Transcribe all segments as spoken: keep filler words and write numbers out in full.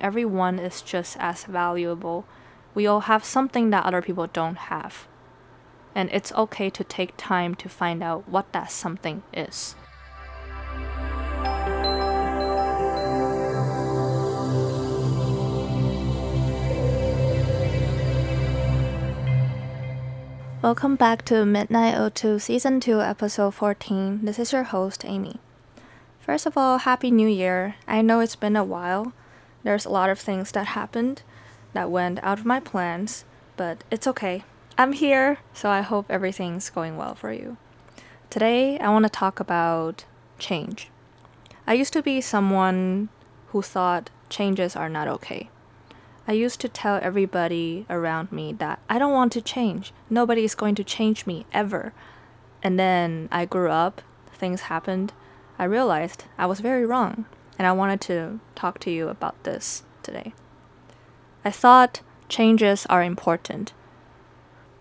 Everyone is just as valuable. We all have something that other people don't have. And it's okay to take time to find out what that something is. Welcome back to Midnight O two Season two, Episode fourteen. This is your host, Amy. First of all, Happy New Year. I know it's been a while. There's a lot of things that happened that went out of my plans, but it's okay. I'm here, so I hope everything's going well for you. Today, I want to talk about change. I used to be someone who thought changes are not okay. I used to tell everybody around me that I don't want to change. Nobody is going to change me, ever. And then I grew up, things happened. I realized I was very wrong. And I wanted to talk to you about this today. I thought changes are important.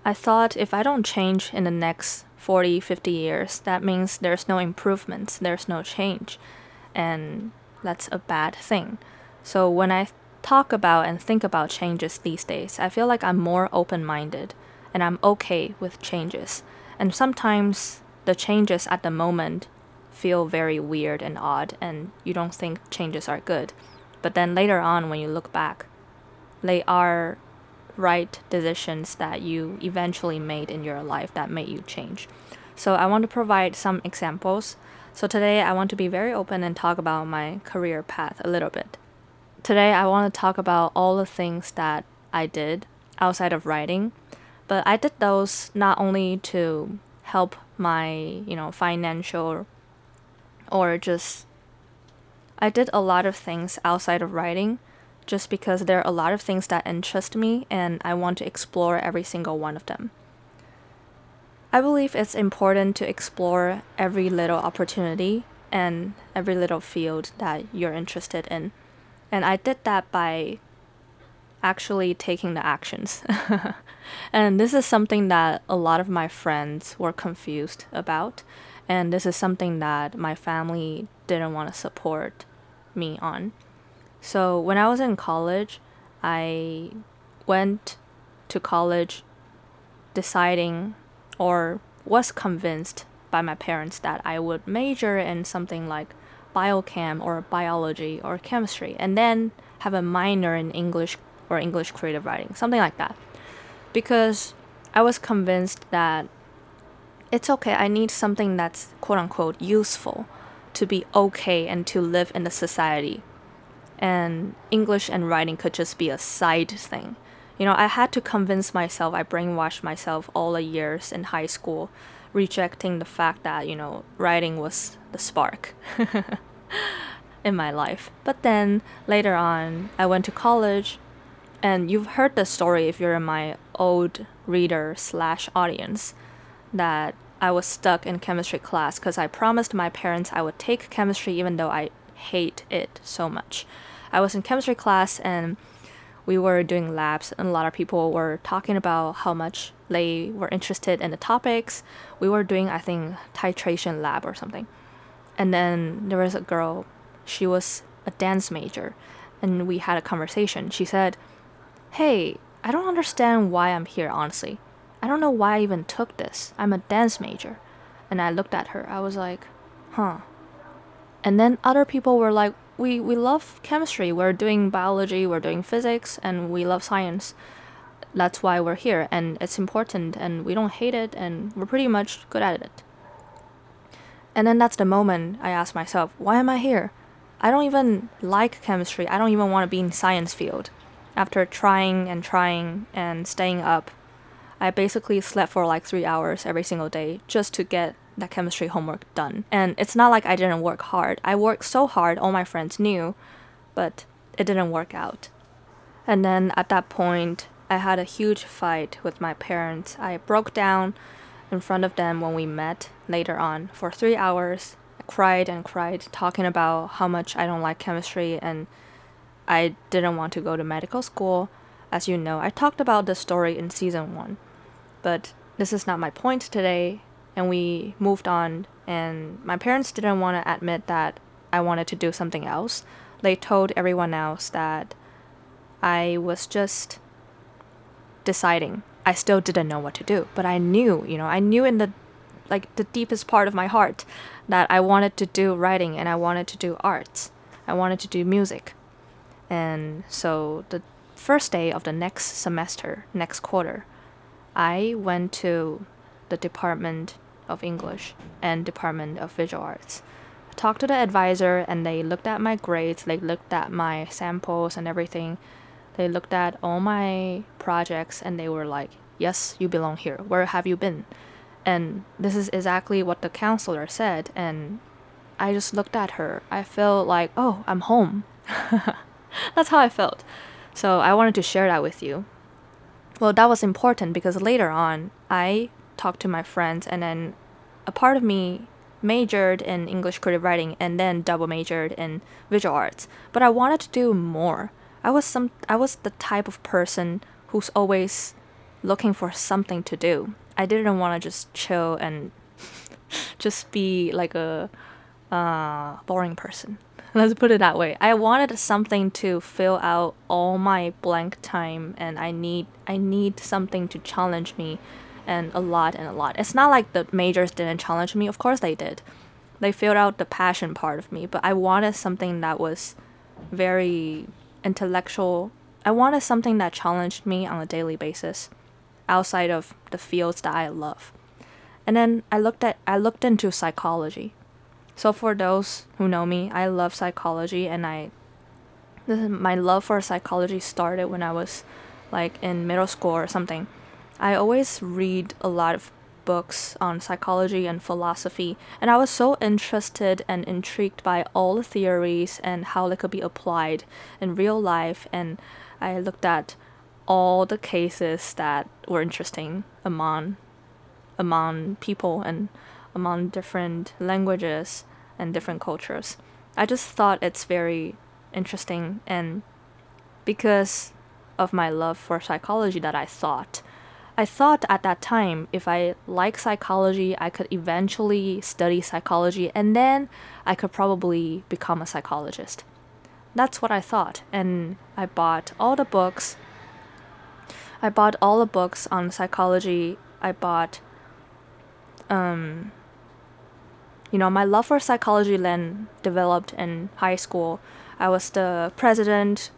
I thought if I don't change in the next forty, fifty years, that means there's no improvements, there's no change. And that's a bad thing. So when I talk about and think about changes these days, I feel like I'm more open-minded and I'm okay with changes. And sometimes the changes at the moment feel very weird and odd, and you don't think changes are good. But then later on, when you look back, they are right decisions that you eventually made in your life that made you change. So I want to provide some examples. So today I want to be very open and talk about my career path a little bit. Today I want to talk about all the things that I did outside of writing, but I did those not only to help my, you know, financial or just, I did a lot of things outside of writing just because there are a lot of things that interest me and I want to explore every single one of them. I believe it's important to explore every little opportunity and every little field that you're interested in. And I did that by actually taking the actions. And this is something that a lot of my friends were confused about. And this is something that my family didn't want to support me on. So when I was in college, I went to college deciding or was convinced by my parents that I would major in something like biochem or biology or chemistry, and then have a minor in English or English creative writing, something like that. Because I was convinced that it's okay, I need something that's quote-unquote useful to be okay and to live in the society. And English and writing could just be a side thing. You know, I had to convince myself, I brainwashed myself all the years in high school, rejecting the fact that, you know, writing was the spark in my life. But then later on, I went to college, and you've heard the story if you're my old reader slash audience, that I was stuck in chemistry class because I promised my parents I would take chemistry even though I hate it so much. I was in chemistry class and we were doing labs and a lot of people were talking about how much they were interested in the topics. We were doing, I think, titration lab or something. And then there was a girl, she was a dance major, and we had a conversation. She said, "Hey, I don't understand why I'm here, honestly. I don't know why I even took this. I'm a dance major." And I looked at her. I was like, huh. And then other people were like, we, we love chemistry. We're doing biology. We're doing physics. And we love science. That's why we're here. And it's important. And we don't hate it. And we're pretty much good at it. And then that's the moment I asked myself, why am I here? I don't even like chemistry. I don't even want to be in science field. After trying and trying and staying up, I basically slept for like three hours every single day just to get that chemistry homework done. And it's not like I didn't work hard. I worked so hard, all my friends knew, but it didn't work out. And then at that point, I had a huge fight with my parents. I broke down in front of them when we met later on for three hours. I cried and cried, talking about how much I don't like chemistry and I didn't want to go to medical school. As you know, I talked about this story in season one. But this is not my point today, and we moved on, and my parents didn't want to admit that I wanted to do something else. They told everyone else that I was just deciding. I still didn't know what to do, but I knew, you know, I knew in the like the deepest part of my heart that I wanted to do writing and I wanted to do arts. I wanted to do music. And so the first day of the next semester, next quarter, I went to the Department of English and Department of Visual Arts. I talked to the advisor and they looked at my grades, they looked at my samples and everything. They looked at all my projects and they were like, yes, you belong here. Where have you been? And this is exactly what the counselor said. And I just looked at her. I felt like, oh, I'm home. That's how I felt. So I wanted to share that with you. Well, that was important because later on, I talked to my friends and then a part of me majored in English creative writing and then double majored in visual arts. But I wanted to do more. I was some I was the type of person who's always looking for something to do. I didn't want to just chill and just be like a uh, boring person. Let's put it that way. I wanted something to fill out all my blank time, and I need I need something to challenge me, and a lot and a lot. It's not like the majors didn't challenge me. Of course they did. They filled out the passion part of me, but I wanted something that was very intellectual. I wanted something that challenged me on a daily basis outside of the fields that I love. And then I looked at I looked into psychology. So for those who know me, I love psychology, and I this is my love for psychology started when I was like in middle school or something. I always read a lot of books on psychology and philosophy, and I was so interested and intrigued by all the theories and how they could be applied in real life, and I looked at all the cases that were interesting among among people and among different languages and different cultures. I just thought it's very interesting, and because of my love for psychology that I thought I thought at that time, if I like psychology, I could eventually study psychology and then I could probably become a psychologist. That's what I thought. And I bought all the books. I bought all the books on psychology. I bought, um, you know, my love for psychology then developed in high school. I was the president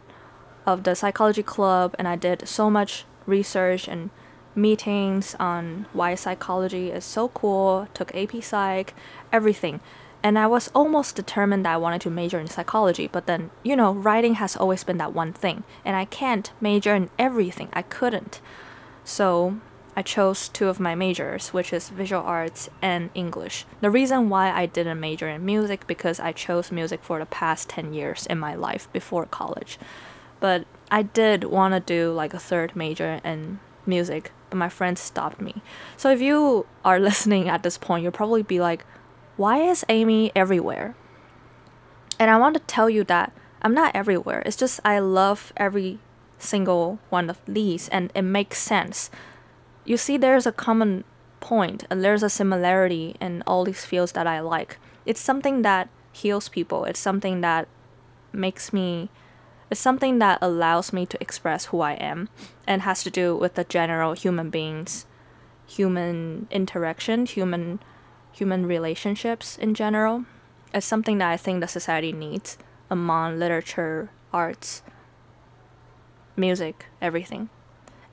of the psychology club and I did so much research and meetings on why psychology is so cool, took A P Psych, everything. And I was almost determined that I wanted to major in psychology, but then, you know, writing has always been that one thing, and I can't major in everything. I couldn't. So I chose two of my majors, which is visual arts and English. The reason why I didn't major in music, because I chose music for the past ten years in my life before college. But I did want to do like a third major in music, but my friends stopped me. So if you are listening at this point, you'll probably be like, why is Amy everywhere? And I want to tell you that I'm not everywhere. It's just I love every single one of these and it makes sense. You see, there's a common point and there's a similarity in all these fields that I like. It's something that heals people. It's something that makes me It's something that allows me to express who I am and has to do with the general human beings, human interaction, human human relationships in general. It's something that I think the society needs among literature, arts, music, everything.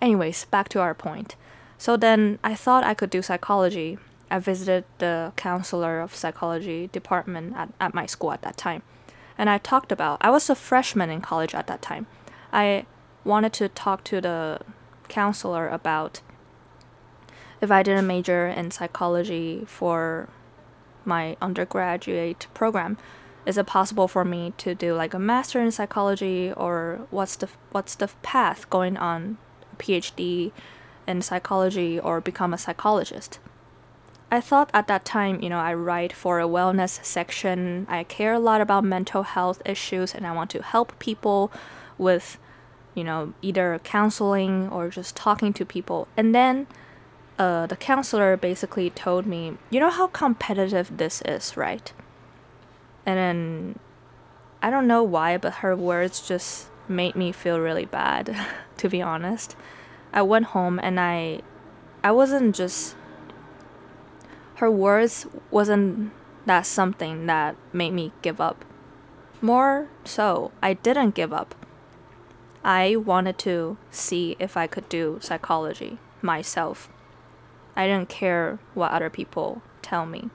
Anyways, back to our point. So then I thought I could do psychology. I visited the counselor of psychology department at, at my school at that time. And I talked about, I was a freshman in college at that time. I wanted to talk to the counselor about if I didn't major in psychology for my undergraduate program, is it possible for me to do like a master in psychology, or what's the what's the path going on, a P H D in psychology, or become a psychologist? I thought at that time, you know, I write for a wellness section. I care a lot about mental health issues and I want to help people with, you know, either counseling or just talking to people. And then uh, the counselor basically told me, you know how competitive this is, right? And then I don't know why, but her words just made me feel really bad, to be honest. I went home and I, I wasn't just, her words wasn't that something that made me give up. More so, I didn't give up. I wanted to see if I could do psychology myself. I didn't care what other people tell me.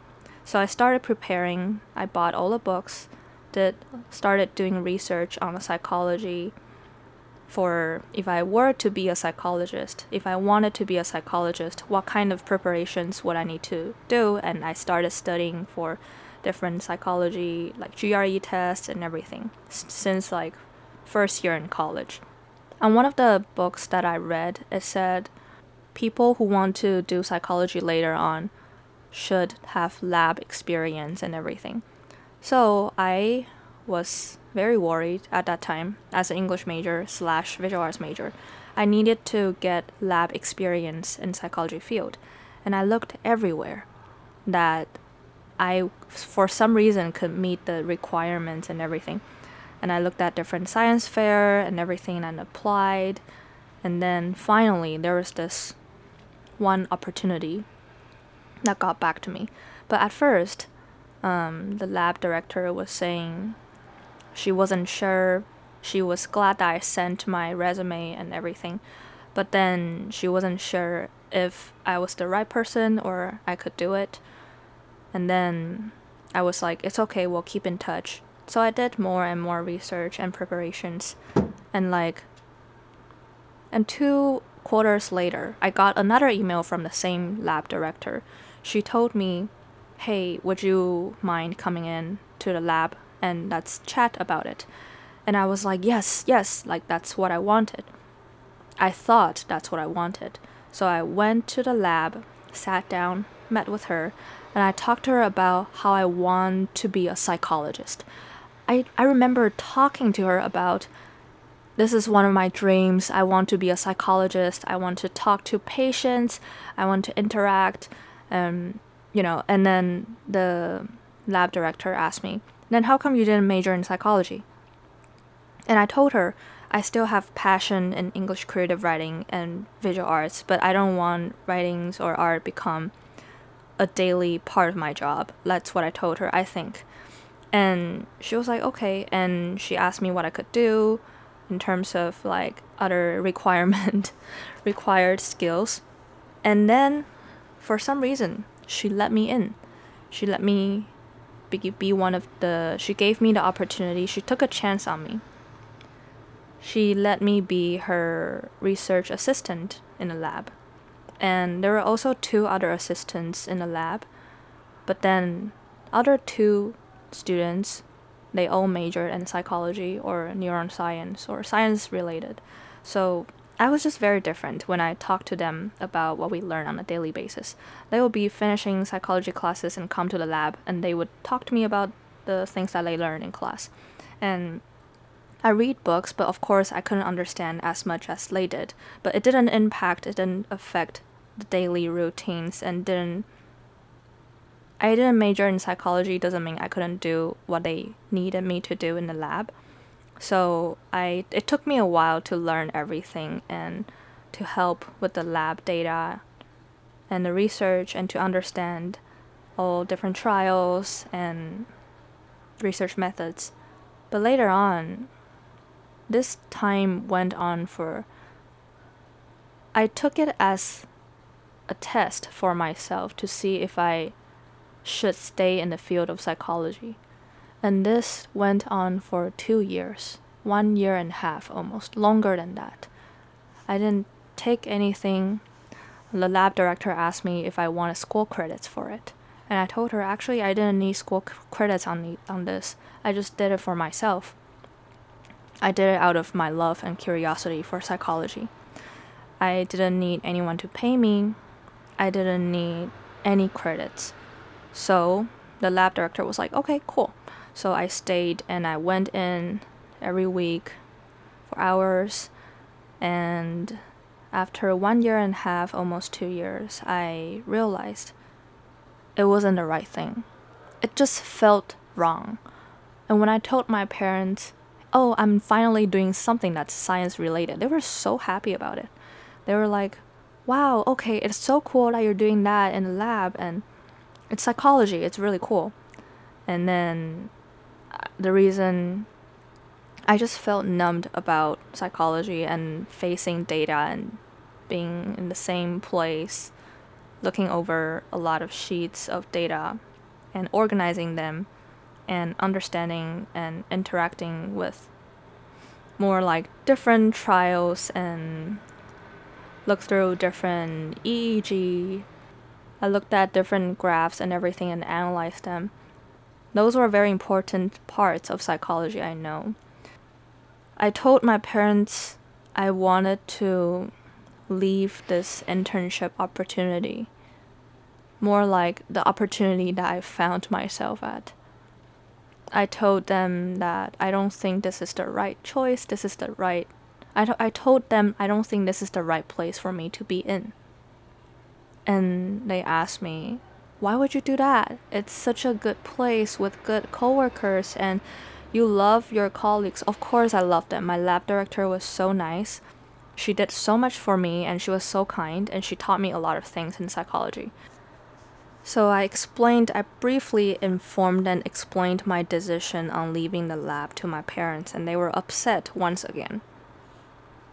So I started preparing. I bought all the books, did started doing research on psychology for if I were to be a psychologist, if I wanted to be a psychologist, what kind of preparations would I need to do? And I started studying for different psychology, like G R E tests and everything, s- since like first year in college. And one of the books that I read, it said people who want to do psychology later on should have lab experience and everything. So I was very worried at that time as an English major slash visual arts major. I needed to get lab experience in psychology field. And I looked everywhere that I, for some reason, could meet the requirements and everything. And I looked at different science fair and everything and applied. And then finally, there was this one opportunity that got back to me. But at first, um, the lab director was saying she wasn't sure. She was glad that I sent my resume and everything. But then she wasn't sure if I was the right person or I could do it. And then I was like, it's okay, we'll keep in touch. So I did more and more research and preparations. And like, and two quarters later, I got another email from the same lab director. She told me, hey, would you mind coming in to the lab and let's chat about it? And I was like, yes, yes, like that's what I wanted. I thought that's what I wanted. So I went to the lab, sat down, met with her, and I talked to her about how I want to be a psychologist. I, I remember talking to her about, this is one of my dreams. I want to be a psychologist. I want to talk to patients. I want to interact. Um, you know, and then the lab director asked me, then how come you didn't major in psychology? And I told her, I still have passion in English creative writing and visual arts, but I don't want writings or art become a daily part of my job. That's what I told her, I think. And she was like, okay. And she asked me what I could do in terms of like other requirement required skills. And then for some reason, she let me in. She let me be, be one of the, she gave me the opportunity. She took a chance on me. She let me be her research assistant in the lab. And there were also two other assistants in the lab. But then other two students, they all majored in psychology or neuroscience or science related. So I was just very different when I talked to them about what we learn on a daily basis. They would be finishing psychology classes and come to the lab and they would talk to me about the things that they learned in class. And I read books, but of course I couldn't understand as much as they did. But it didn't impact, it didn't affect the daily routines and didn't I didn't major in psychology doesn't mean I couldn't do what they needed me to do in the lab. So I it took me a while to learn everything and to help with the lab data and the research and to understand all different trials and research methods. But later on, this time went on for, I took it as a test for myself to see if I should stay in the field of psychology. And this went on for two years, one year and a half almost, longer than that. I didn't take anything. The lab director asked me if I wanted school credits for it. And I told her, actually, I didn't need school c- credits on, the, on this. I just did it for myself. I did it out of my love and curiosity for psychology. I didn't need anyone to pay me. I didn't need any credits. So the lab director was like, okay, cool. So I stayed and I went in every week for hours. And after one year and a half, almost two years, I realized it wasn't the right thing. It just felt wrong. And when I told my parents, oh, I'm finally doing something that's science related. They were so happy about it. They were like, wow, okay, it's so cool that you're doing that in the lab, and it's psychology, it's really cool. And then the reason I just felt numbed about psychology and facing data and being in the same place, looking over a lot of sheets of data and organizing them and understanding and interacting with more like different trials and look through different E E G. I looked at different graphs and everything and analyzed them. Those were very important parts of psychology, I know. I told my parents I wanted to leave this internship opportunity, more like the opportunity that I found myself at. I told them that I don't think this is the right choice, this is the right... I, t- I told them I don't think this is the right place for me to be in. And they asked me, why would you do that? It's such a good place with good coworkers and you love your colleagues. Of course I love them. My lab director was so nice. She did so much for me and she was so kind and she taught me a lot of things in psychology. So I explained, I briefly informed and explained my decision on leaving the lab to my parents, and they were upset once again.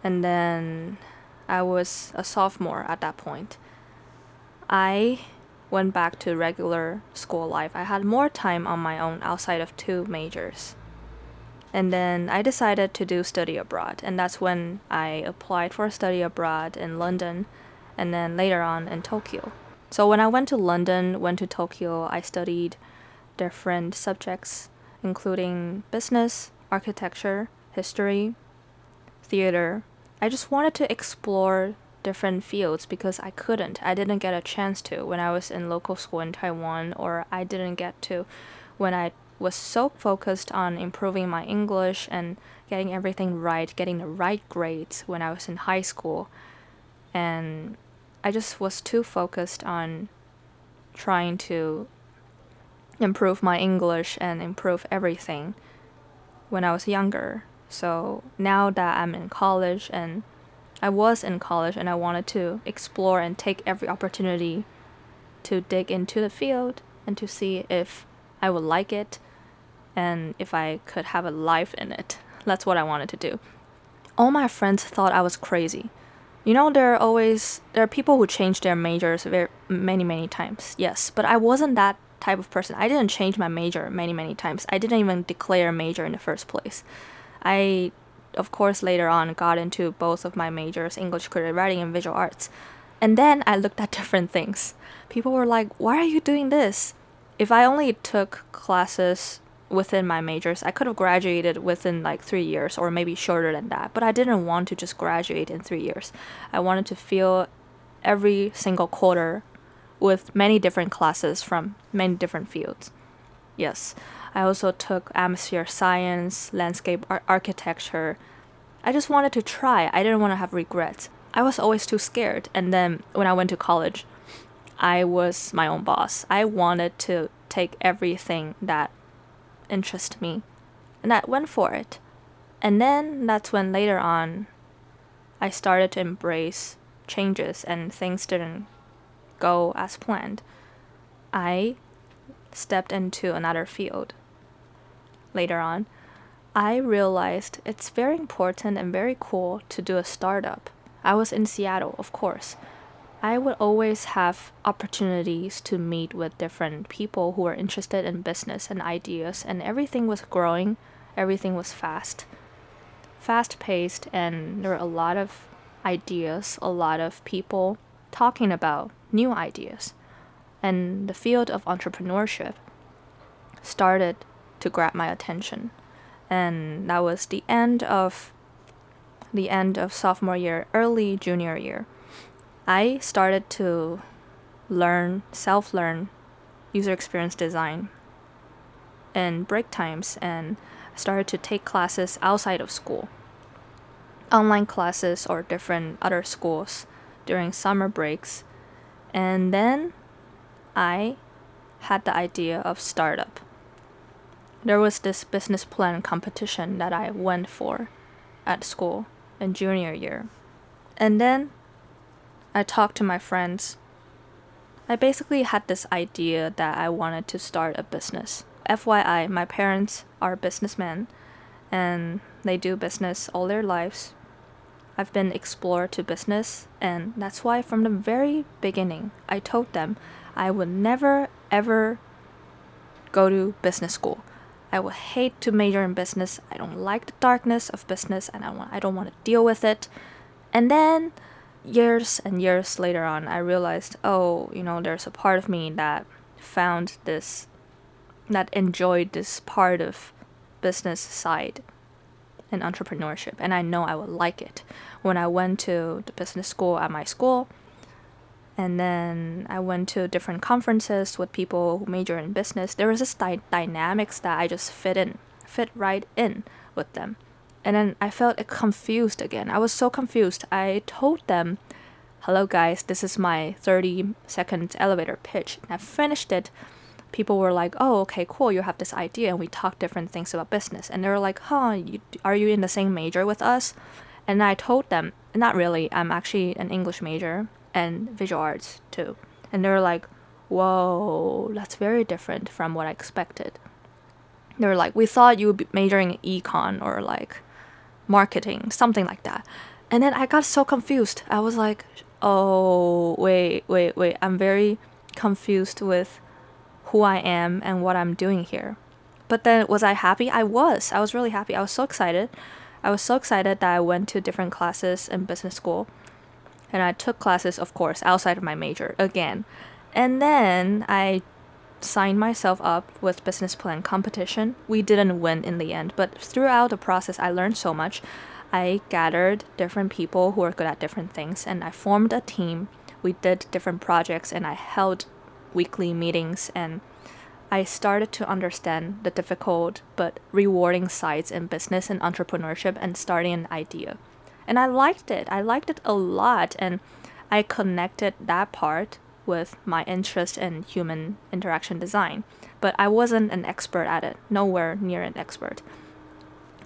And then I was a sophomore at that point. I went back to regular school life. I had more time on my own outside of two majors. And then I decided to do study abroad. And that's when I applied for study abroad in London and then later on in Tokyo. So when I went to London, went to Tokyo, I studied different subjects, including business, architecture, history, theater. I just wanted to explore different fields because I couldn't. I didn't get a chance to when I was in local school in Taiwan, or I didn't get to when I was so focused on improving my English and getting everything right, getting the right grades when I was in high school. And I just was too focused on trying to improve my English and improve everything when I was younger. So now that I'm in college and I was in college and I wanted to explore and take every opportunity to dig into the field and to see if I would like it and if I could have a life in it. That's what I wanted to do. All my friends thought I was crazy. You know, there are always, there are people who change their majors very, many, many times, yes. But I wasn't that type of person. I didn't change my major many, many times. I didn't even declare a major in the first place. I... Of course, later on, got into both of my majors, English, creative writing, and visual arts. And then I looked at different things. People were like, why are you doing this? If I only took classes within my majors, I could have graduated within like three years or maybe shorter than that. But I didn't want to just graduate in three years. I wanted to fill every single quarter with many different classes from many different fields. Yes. I also took atmosphere science, landscape ar- architecture. I just wanted to try. I didn't want to have regrets. I was always too scared. And then when I went to college, I was my own boss. I wanted to take everything that interested me. And I went for it. And then that's when later on, I started to embrace changes and things didn't go as planned. I stepped into another field. Later on, I realized it's very important and very cool to do a startup. I was in Seattle, of course. I would always have opportunities to meet with different people who were interested in business and ideas, and everything was growing, everything was fast, fast-paced, and there were a lot of ideas, a lot of people talking about new ideas. And the field of entrepreneurship started to grab my attention. And that was the end of the end of sophomore year, early junior year. I started to learn, self-learn user experience design in break times and started to take classes outside of school. Online classes or different other schools during summer breaks. And then I had the idea of startup. there was this business plan competition that I went for at school in junior year. And then I talked to my friends. I basically had this idea that I wanted to start a business. F Y I, my parents are businessmen and they do business all their lives. I've been exposed to business, and that's why from the very beginning, I told them I would never ever go to business school. I would hate to major in business. I don't like the darkness of business and I want, I don't want to deal with it. And then years and years later on, I realized, oh, you know, there's a part of me that found this, that enjoyed this part of business side and entrepreneurship, and I know I would like it. When I went to the business school at my school, and then I went to different conferences with people who major in business, there was this dy- dynamics that I just fit in, fit right in with them. And then I felt confused again. I was so confused. I told them, hello guys, this is my thirty second elevator pitch. And I finished it. People were like, oh, okay, cool, you have this idea. And we talked different things about business. And they were like, huh, you, are you in the same major with us? And I told them, not really. I'm actually an English major and visual arts too. And they were like, whoa, that's very different from what I expected. They were like, we thought you would be majoring in econ or like marketing, something like that. And then I got so confused. I was like, oh, wait, wait, wait. I'm very confused with who I am and what I'm doing here. But then was I happy? I was. I was really happy. I was so excited. I was so excited that I went to different classes in business school. And I took classes, of course, outside of my major again. And then I signed myself up with business plan competition. We didn't win in the end, but throughout the process, I learned so much. I gathered different people who are good at different things, and I formed a team. We did different projects, and I held weekly meetings, and I started to understand the difficult but rewarding sides in business and entrepreneurship and starting an idea. And I liked it. I liked it a lot, and I connected that part with my interest in human interaction design, but I wasn't an expert at it, nowhere near an expert.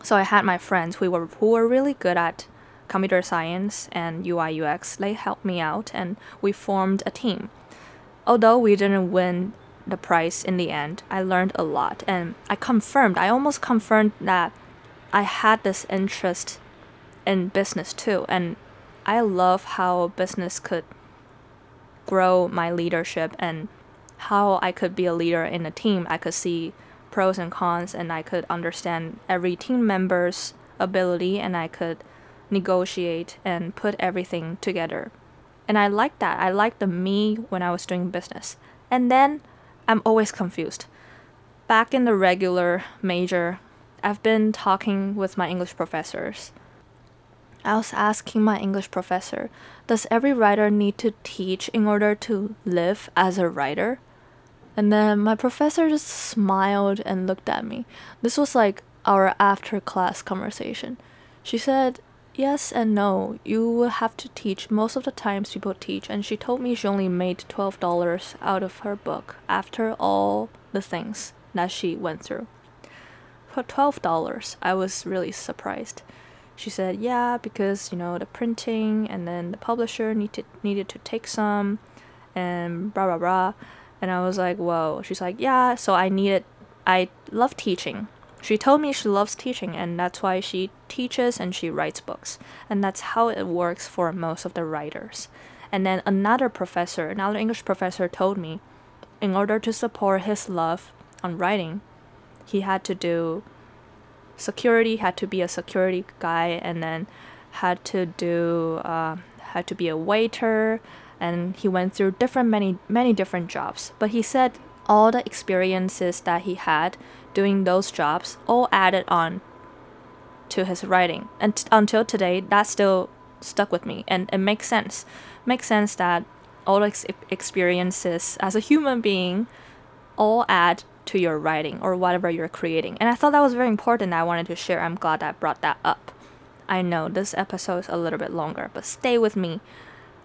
So I had my friends who were who were really good at computer science and U I U X. They helped me out, and we formed a team. Although we didn't win the prize in the end, I learned a lot, and I confirmed, I almost confirmed that I had this interest in business too, and I love how business could grow my leadership and how I could be a leader in a team. I could see pros and cons, and I could understand every team member's ability, and I could negotiate and put everything together. And I liked that. I liked the me when I was doing business. And then I'm always confused. Back in the regular major, I've been talking with my English professors. I was asking my English professor, does every writer need to teach in order to live as a writer? And then my professor just smiled and looked at me. This was like our after-class conversation. She said, yes and no, you will have to teach most of the times people teach. And she told me she only made twelve dollars out of her book after all the things that she went through. For twelve dollars, I was really surprised. She said, yeah, because, you know, the printing and then the publisher need to, needed to take some and blah, blah, blah. And I was like, whoa. She's like, yeah, so I needed, I love teaching. She told me she loves teaching, and that's why she teaches and she writes books. And that's how it works for most of the writers. And then another professor, another English professor told me, in order to support his love on writing, he had to do security, had to be a security guy, and then had to do uh, had to be a waiter, and he went through different many many different jobs. But he said all the experiences that he had doing those jobs all added on to his writing, and t- until today that still stuck with me. And it makes sense makes sense that all the ex- experiences as a human being all add to your writing or whatever you're creating. And I thought that was very important. I wanted to share. I'm glad I brought that up. I know this episode is a little bit longer, but stay with me.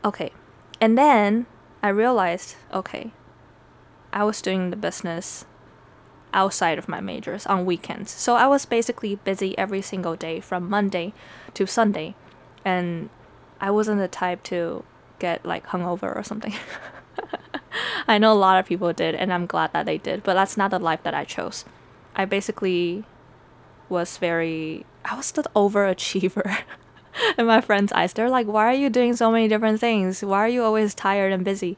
Okay. And then I realized, okay, I was doing the business outside of my majors on weekends. So I was basically busy every single day from Monday to Sunday, and I wasn't the type to get like hungover or something. I know a lot of people did, and I'm glad that they did, but that's not the life that I chose. I basically was very, I was the overachiever in my friends' eyes. They're like, why are you doing so many different things? Why are you always tired and busy?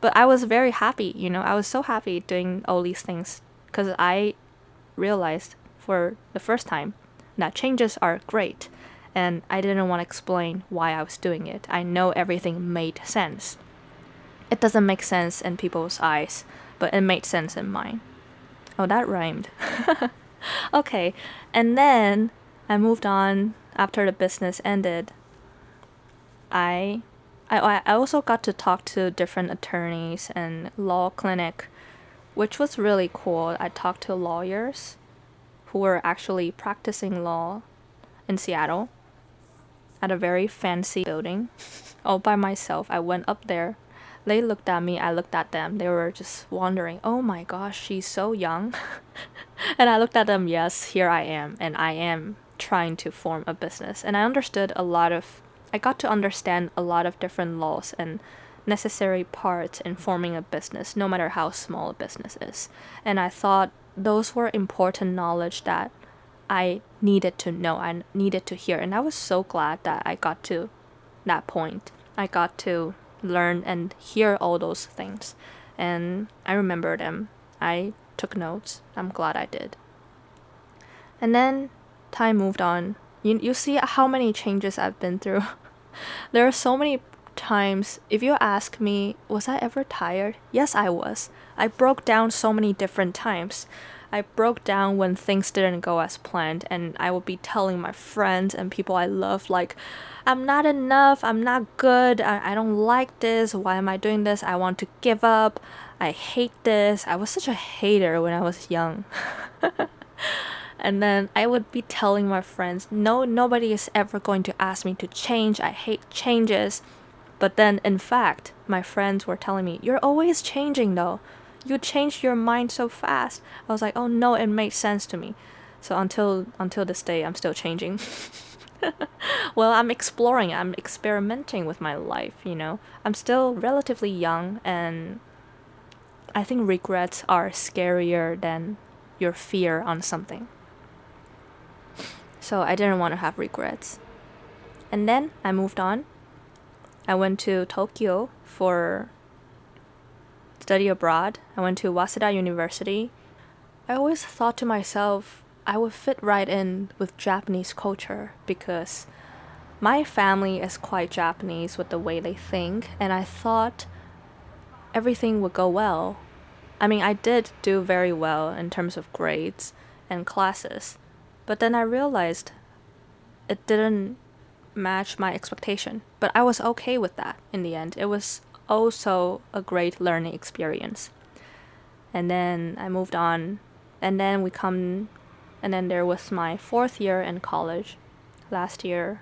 But I was very happy, you know, I was so happy doing all these things because I realized for the first time that changes are great, and I didn't want to explain why I was doing it. I know everything made sense. It doesn't make sense in people's eyes, but it made sense in mine. Oh, that rhymed. Okay, and then I moved on after the business ended. I... I I also got to talk to different attorneys and law clinic, which was really cool. I talked to lawyers who were actually practicing law in Seattle at a very fancy building all by myself. I went up there. They looked at me. I looked at them. They were just wondering, oh my gosh, she's so young. And I looked at them. Yes, here I am. And I am trying to form a business. And I understood a lot of I got to understand a lot of different laws and necessary parts in forming a business, no matter how small a business is. And I thought those were important knowledge that I needed to know, I needed to hear. And I was so glad that I got to that point. I got to learn and hear all those things. And I remember them. I took notes. I'm glad I did. And then time moved on. You, you see how many changes I've been through. There are so many times, if you ask me, was I ever tired? Yes, I was. I broke down so many different times. I broke down when things didn't go as planned, and I would be telling my friends and people I love, like, I'm not enough, I'm not good, I, I don't like this, why am I doing this? I want to give up, I hate this. I was such a hater when I was young. And then I would be telling my friends, no, nobody is ever going to ask me to change. I hate changes. But then, in fact, my friends were telling me, you're always changing though. You change your mind so fast. I was like, oh no, it made sense to me. So until until this day, I'm still changing. Well, I'm exploring. I'm experimenting with my life, you know. I'm still relatively young, and I think regrets are scarier than your fear on something. So I didn't want to have regrets. And then I moved on. I went to Tokyo for study abroad. I went to Waseda University. I always thought to myself, I would fit right in with Japanese culture because my family is quite Japanese with the way they think, and I thought everything would go well. I mean, I did do very well in terms of grades and classes. But then I realized it didn't match my expectation. But I was okay with that in the end. It was also a great learning experience. And then I moved on. And then we come... And then there was my fourth year in college. Last year,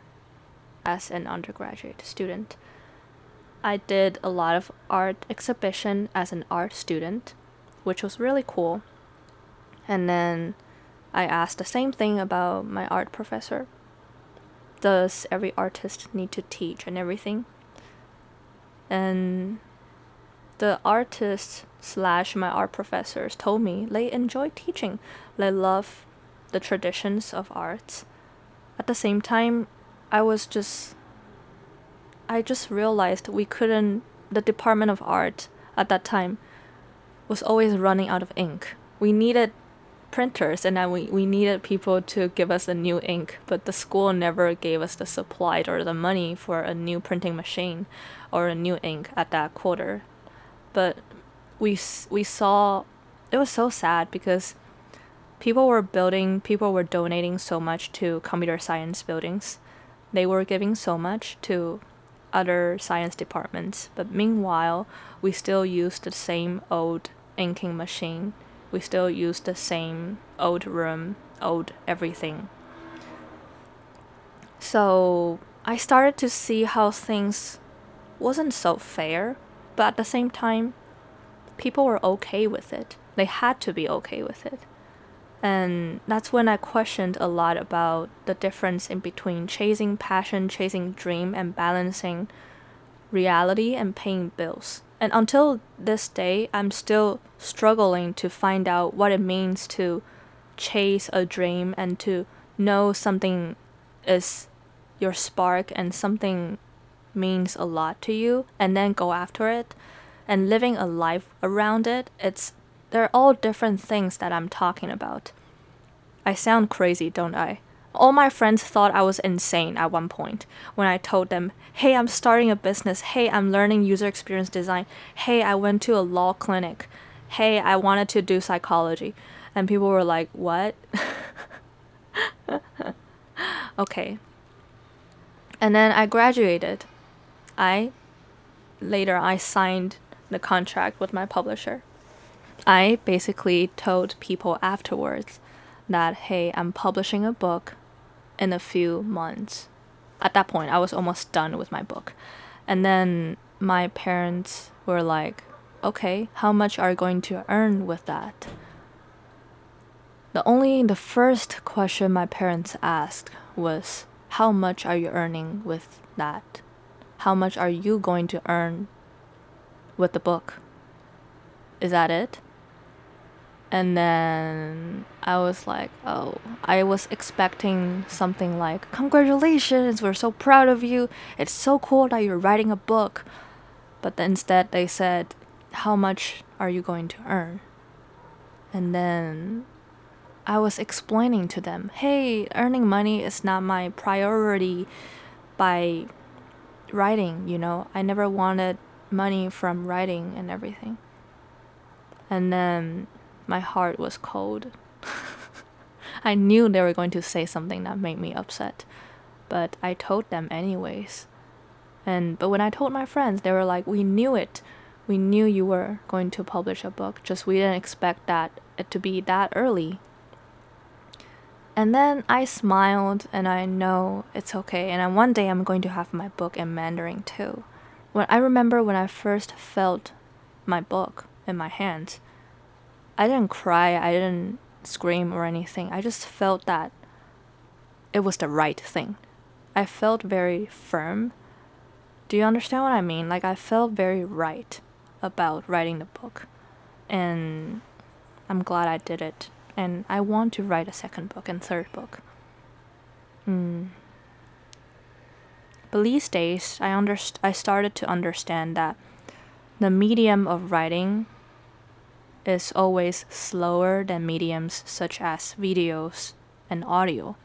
as an undergraduate student. I did a lot of art exhibition as an art student, which was really cool. And then I asked the same thing about my art professor. Does every artist need to teach and everything? And the artists slash my art professors told me they enjoy teaching. They love the traditions of arts. At the same time, I was just... I just realized we couldn't... The Department of Art at that time was always running out of ink. We needed printers, and then we, we needed people to give us a new ink, but the school never gave us the supply or the money for a new printing machine or a new ink at that quarter. But we we saw it was so sad because people were building people were donating so much to computer science buildings. They were giving so much to other science departments, but meanwhile we still used the same old inking machine. We still use the same old room, old everything. So I started to see how things wasn't so fair, but at the same time, people were okay with it. They had to be okay with it. And that's when I questioned a lot about the difference in between chasing passion, chasing dream, and balancing reality and paying bills. And until this day, I'm still struggling to find out what it means to chase a dream and to know something is your spark and something means a lot to you, and then go after it and living a life around it. It's They're all different things that I'm talking about. I sound crazy, don't I? All my friends thought I was insane at one point when I told them, hey, I'm starting a business. Hey, I'm learning user experience design. Hey, I went to a law clinic. Hey, I wanted to do psychology. And people were like, what? Okay. And then I graduated. I, later I signed the contract with my publisher. I basically told people afterwards that, hey, I'm publishing a book in a few months. At that point, I was almost done with my book. And then my parents were like, okay, how much are you going to earn with that? The only, the first question my parents asked was, how much are you earning with that? How much are you going to earn with the book? Is that it? And then I was like, oh, I was expecting something like, congratulations, we're so proud of you. It's so cool that you're writing a book. But then instead they said, how much are you going to earn? And then I was explaining to them, hey, earning money is not my priority by writing, you know. I never wanted money from writing and everything. And then my heart was cold. I knew they were going to say something that made me upset, but I told them anyways. And but when I told my friends, they were like, we knew it. We knew you were going to publish a book, just we didn't expect that it to be that early. And then I smiled and I know it's okay. And I, one day I'm going to have my book in Mandarin too. When I remember when I first felt my book in my hands, I didn't cry, I didn't scream or anything. I just felt that it was the right thing. I felt very firm. Do you understand what I mean? Like, I felt very right about writing the book. And I'm glad I did it. And I want to write a second book and third book. Mm. But these days, I, underst- I started to understand that the medium of writing is always slower than mediums such as videos and audio.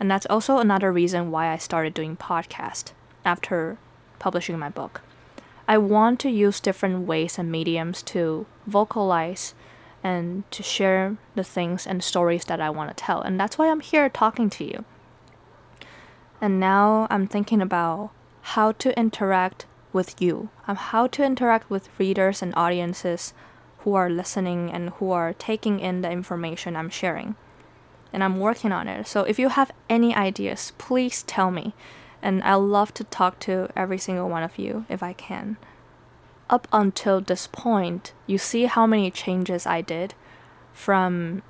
And that's also another reason why I started doing podcast after publishing my book. I want to use different ways and mediums to vocalize and to share the things and stories that I want to tell. And that's why I'm here talking to you. And now I'm thinking about how to interact with you, um, how to interact with readers and audiences who are listening and who are taking in the information I'm sharing. And I'm working on it. So if you have any ideas, please tell me. And I'd love to talk to every single one of you if I can. Up until this point, you see how many changes I did from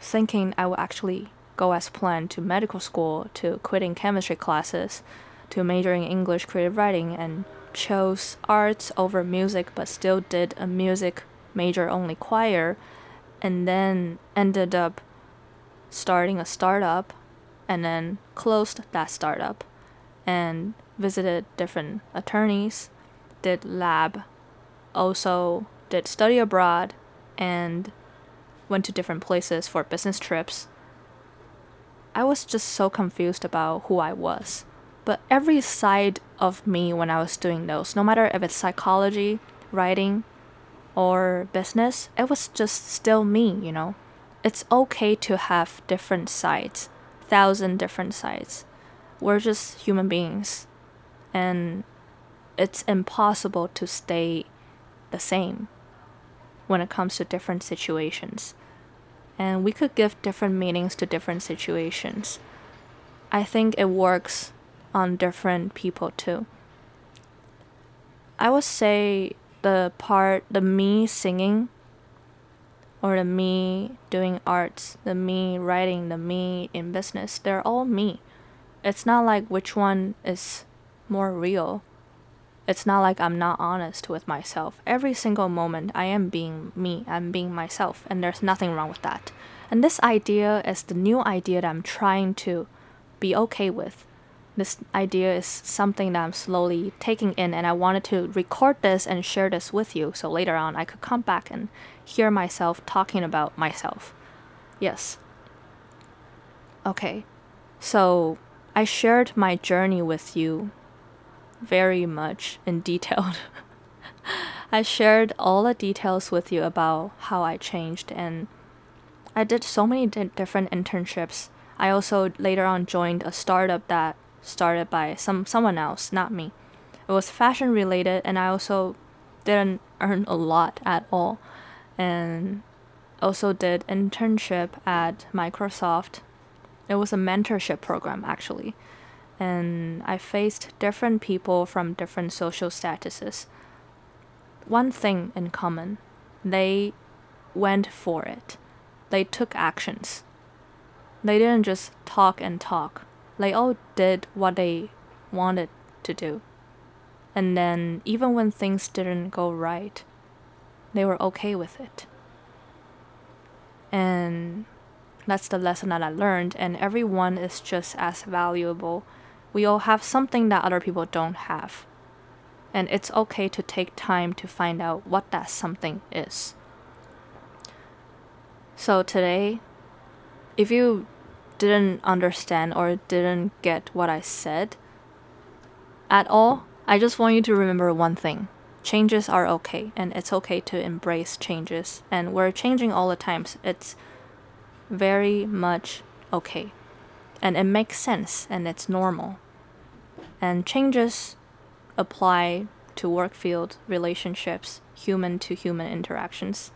thinking I will actually go as planned to medical school, to quitting chemistry classes, to majoring in English creative writing, and chose arts over music, but still did a music major only choir, and then ended up starting a startup, and then closed that startup, and visited different attorneys, did lab, also did study abroad, and went to different places for business trips. I was just so confused about who I was. But every side of me when I was doing those, no matter if it's psychology, writing, or business, it was just still me, you know? It's okay to have different sides, thousand different sides. We're just human beings. And it's impossible to stay the same when it comes to different situations. And we could give different meanings to different situations. I think it works on different people too. I would say the part, the me singing or the me doing arts, the me writing, the me in business, they're all me. It's not like which one is more real. It's not like I'm not honest with myself. Every single moment, I am being me. I'm being myself, and there's nothing wrong with that. And this idea is the new idea that I'm trying to be okay with. This idea is something that I'm slowly taking in, and I wanted to record this and share this with you, so later on I could come back and hear myself talking about myself. Yes. Okay. So I shared my journey with you very much in detail. I shared all the details with you about how I changed, and I did so many di- different internships. I also later on joined a startup that started by some someone else, not me. It was fashion related, and I also didn't earn a lot at all, and also did internship at Microsoft. It was a mentorship program actually, and I faced different people from different social statuses. One thing in common, they went for it. They took actions. They didn't just talk and talk. They all did what they wanted to do. And then even when things didn't go right, they were okay with it. And that's the lesson that I learned. And everyone is just as valuable. We all have something that other people don't have. And it's okay to take time to find out what that something is. So today, if you didn't understand or didn't get what I said at all, I just want you to remember one thing. Changes are okay, and it's okay to embrace changes, and we're changing all the time. It's very much okay, and it makes sense, and it's normal. And changes apply to work field, relationships, human to human interactions.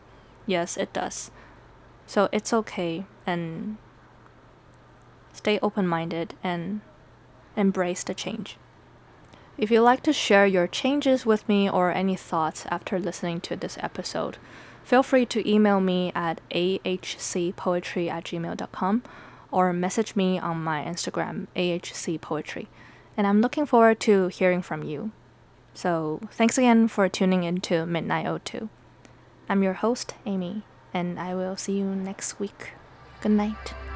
Yes, it does. So it's okay, and stay open-minded and embrace the change. If you'd like to share your changes with me or any thoughts after listening to this episode, feel free to email me at ahcpoetry at gmail dot com or message me on my Instagram, ahcpoetry. And I'm looking forward to hearing from you. So thanks again for tuning into Midnight O two. I'm your host, Amy, and I will see you next week. Good night.